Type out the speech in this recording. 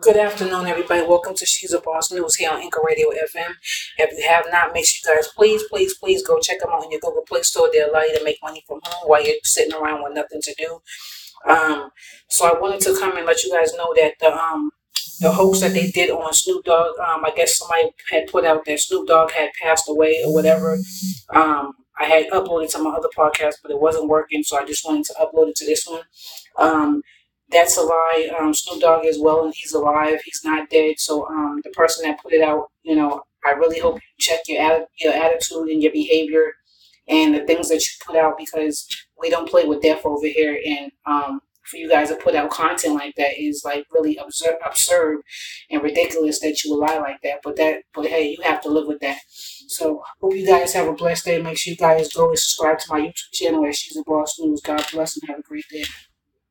Good afternoon, everybody. Welcome to She's a Boss News here on Inca Radio FM. If you have not, make sure you guys please go check them out in your Google Play Store. They allow you to make money from home while you're sitting around with nothing to do. So I wanted to come and let you guys know that the hoax that they did on Snoop Dogg, I guess somebody had put out that Snoop Dogg had passed away or whatever. I had uploaded to my other podcast, but it wasn't working, so I just wanted to upload it to this one. That's a lie. Snoop Dogg is well and he's alive. He's not dead. So the person that put it out, you know, I really hope you check your attitude and your behavior and the things that you put out, because we don't play with death over here. And for you guys to put out content like that is like really absurd and ridiculous that you will lie like that. But hey, you have to live with that. So hope you guys have a blessed day. Make sure you guys go and subscribe to my YouTube channel at She's a Boss News. God bless and have a great day.